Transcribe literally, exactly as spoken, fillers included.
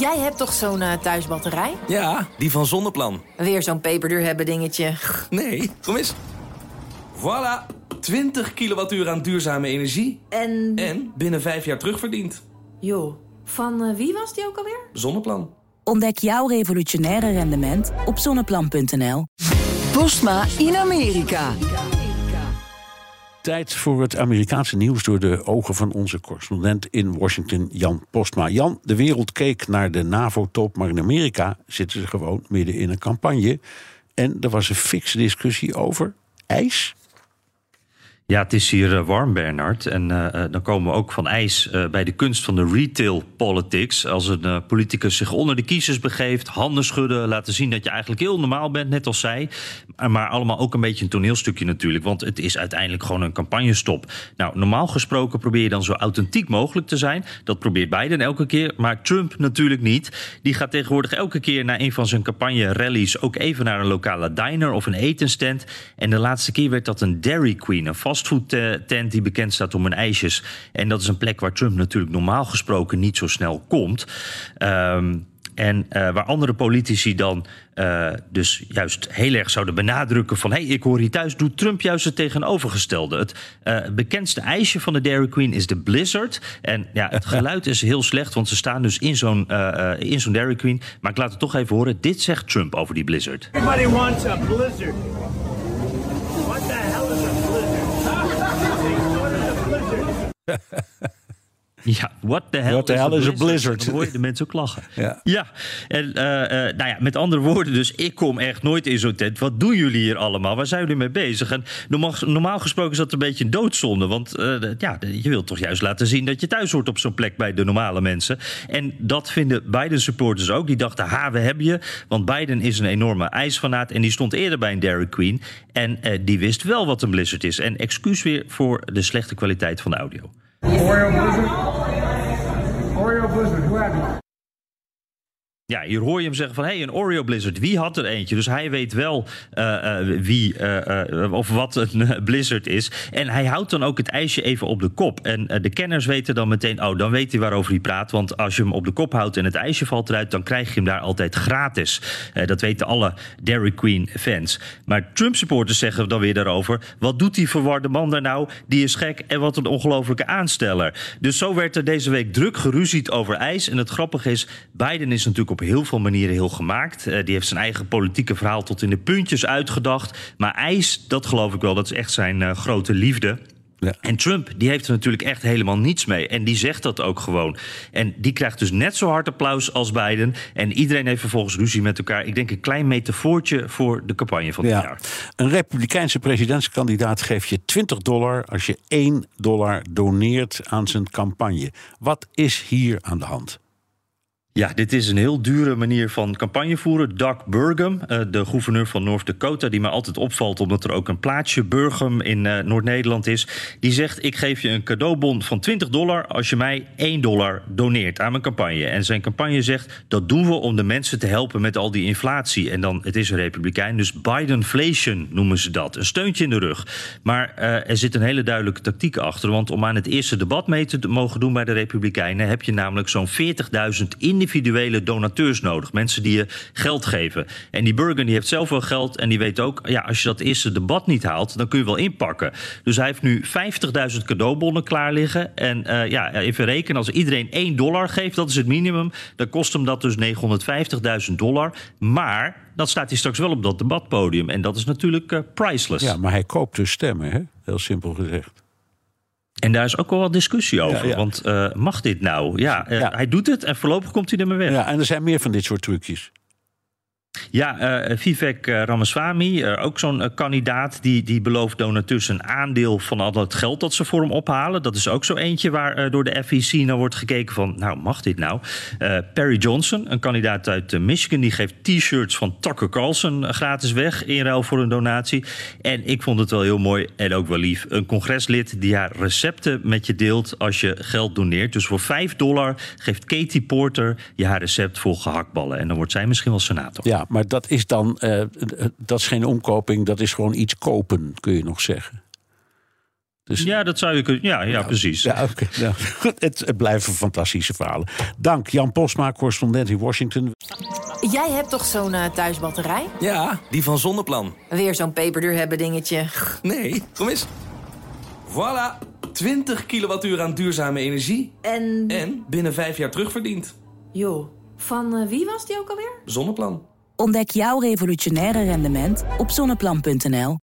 Jij hebt toch zo'n uh, thuisbatterij? Ja, die van Zonneplan. Weer zo'n peperduur hebben dingetje. Nee, kom eens. Voilà, twintig kilowattuur aan duurzame energie. En? En binnen vijf jaar terugverdiend. Jo, van uh, wie was die ook alweer? Zonneplan. Ontdek jouw revolutionaire rendement op zonneplan punt n l. Postma in Amerika. Tijd voor het Amerikaanse nieuws door de ogen van onze correspondent in Washington, Jan Postma. Jan, de wereld keek naar de NAVO-top, maar in Amerika zitten ze gewoon midden in een campagne. En er was een fikse discussie over ijs. Ja, het is hier uh, warm, Bernhard. En uh, dan komen we ook van ijs uh, bij de kunst van de retail politics. Als een uh, politicus zich onder de kiezers begeeft, handen schudden, laten zien dat je eigenlijk heel normaal bent, net als zij. Maar allemaal ook een beetje een toneelstukje natuurlijk, want het is uiteindelijk gewoon een campagnestop. Nou, normaal gesproken probeer je dan zo authentiek mogelijk te zijn. Dat probeert Biden elke keer, maar Trump natuurlijk niet. Die gaat tegenwoordig elke keer na een van zijn campagne-rallies ook even naar een lokale diner of een etenstand. En de laatste keer werd dat een Dairy Queen, een vast fastfoodtent die bekend staat om hun ijsjes. En dat is een plek waar Trump natuurlijk normaal gesproken niet zo snel komt. Um, en uh, waar andere politici dan uh, dus juist heel erg zouden benadrukken van hé, hey, ik hoor hier thuis, doet Trump juist het tegenovergestelde. Het uh, bekendste ijsje van de Dairy Queen is de Blizzard. En ja, het geluid is heel slecht, want ze staan dus in zo'n, uh, in zo'n Dairy Queen. Maar ik laat het toch even horen. Dit zegt Trump over die Blizzard. Everybody wants a Blizzard. What the hell is a Blizzard? Ja, what the hell, what the hell is a blizzard? Dan hoor je de mensen ook lachen. Ja, ja. En, uh, uh, nou ja, met andere woorden dus, ik kom echt nooit in zo'n tent. Wat doen jullie hier allemaal? Waar zijn jullie mee bezig? En normaal, normaal gesproken is dat een beetje een doodzonde. Want uh, ja, je wilt toch juist laten zien dat je thuis hoort op zo'n plek bij de normale mensen. En dat vinden Biden-supporters ook. Die dachten, ha, we hebben je. Want Biden is een enorme ijsfanaat en die stond eerder bij een Dairy Queen. En uh, die wist wel wat een blizzard is. En excuus weer voor de slechte kwaliteit van de audio. Oreo Blizzard. Oreo Blizzard, hoe heb je? Ja, hier hoor je hem zeggen van hé, hey, een Oreo Blizzard, wie had er eentje? Dus hij weet wel uh, uh, wie uh, uh, of wat een uh, Blizzard is. En hij houdt dan ook het ijsje even op de kop. En uh, de kenners weten dan meteen, oh, dan weet hij waarover hij praat. Want als je hem op de kop houdt en het ijsje valt eruit, dan krijg je hem daar altijd gratis. Uh, dat weten alle Dairy Queen fans. Maar Trump-supporters zeggen dan weer daarover, wat doet die verwarde man daar nou? Die is gek en wat een ongelofelijke aansteller. Dus zo werd er deze week druk geruzied over ijs. En het grappige is, Biden is natuurlijk op op heel veel manieren heel gemaakt. Uh, die heeft zijn eigen politieke verhaal tot in de puntjes uitgedacht. Maar ijs, dat geloof ik wel, dat is echt zijn uh, grote liefde. Ja. En Trump, die heeft er natuurlijk echt helemaal niets mee. En die zegt dat ook gewoon. En die krijgt dus net zo hard applaus als Biden. En iedereen heeft vervolgens ruzie met elkaar. Ik denk een klein metafoortje voor de campagne van dit ja. jaar. Een republikeinse presidentskandidaat geeft je twintig dollar... als je één dollar doneert aan zijn campagne. Wat is hier aan de hand? Ja, dit is een heel dure manier van campagne voeren. Doug Burgum, uh, de gouverneur van Noord-Dakota, die mij altijd opvalt omdat er ook een plaatsje Burgum in uh, Noord-Nederland is, die zegt, ik geef je een cadeaubon van twintig dollar als je mij één dollar doneert aan mijn campagne. En zijn campagne zegt, dat doen we om de mensen te helpen met al die inflatie. En dan, het is een republikein, dus Bidenflation noemen ze dat. Een steuntje in de rug. Maar uh, er zit een hele duidelijke tactiek achter, want om aan het eerste debat mee te mogen doen bij de republikeinen, heb je namelijk zo'n veertigduizend individuen. individuele donateurs nodig. Mensen die je geld geven. En die Burger die heeft zelf wel geld en die weet ook, ja, als je dat eerste debat niet haalt, dan kun je wel inpakken. Dus hij heeft nu vijftigduizend cadeaubonnen klaar liggen. En uh, ja, even rekenen, als iedereen één dollar geeft, dat is het minimum, dan kost hem dat dus negenhonderdvijftigduizend dollar. Maar dan staat hij straks wel op dat debatpodium. En dat is natuurlijk uh, priceless. Ja, maar hij koopt dus stemmen, hè? Heel simpel gezegd. En daar is ook wel wat discussie over. Ja, ja. Want uh, mag dit nou? Ja, uh, ja, hij doet het en voorlopig komt hij ermee weg. Ja, en er zijn meer van dit soort trucjes. Ja, uh, Vivek Ramaswamy, uh, ook zo'n uh, kandidaat, die, die belooft donateurs een aandeel van al dat geld dat ze voor hem ophalen. Dat is ook zo eentje waar uh, door de F E C naar wordt gekeken van, nou, mag dit nou? Uh, Perry Johnson, een kandidaat uit uh, Michigan, die geeft t-shirts van Tucker Carlson uh, gratis weg in ruil voor een donatie. En ik vond het wel heel mooi en ook wel lief. Een congreslid die haar recepten met je deelt als je geld doneert. Dus voor vijf dollar geeft Katie Porter je haar recept voor gehaktballen. En dan wordt zij misschien wel senator. Ja. Maar dat is dan, uh, dat is geen omkoping, dat is gewoon iets kopen, kun je nog zeggen. Dus... Ja, dat zou je kunnen. Ja, ja nou, precies. Ja, okay, nou. het, het blijven fantastische verhalen. Dank, Jan Postma, correspondent in Washington. Jij hebt toch zo'n uh, thuisbatterij? Ja, die van Zonneplan. Weer zo'n peperduur hebben dingetje. Nee, kom eens. Voilà, twintig kilowattuur aan duurzame energie. En? En binnen vijf jaar terugverdiend. Joh, van uh, wie was die ook alweer? Zonneplan. Ontdek jouw revolutionaire rendement op zonneplan punt n l.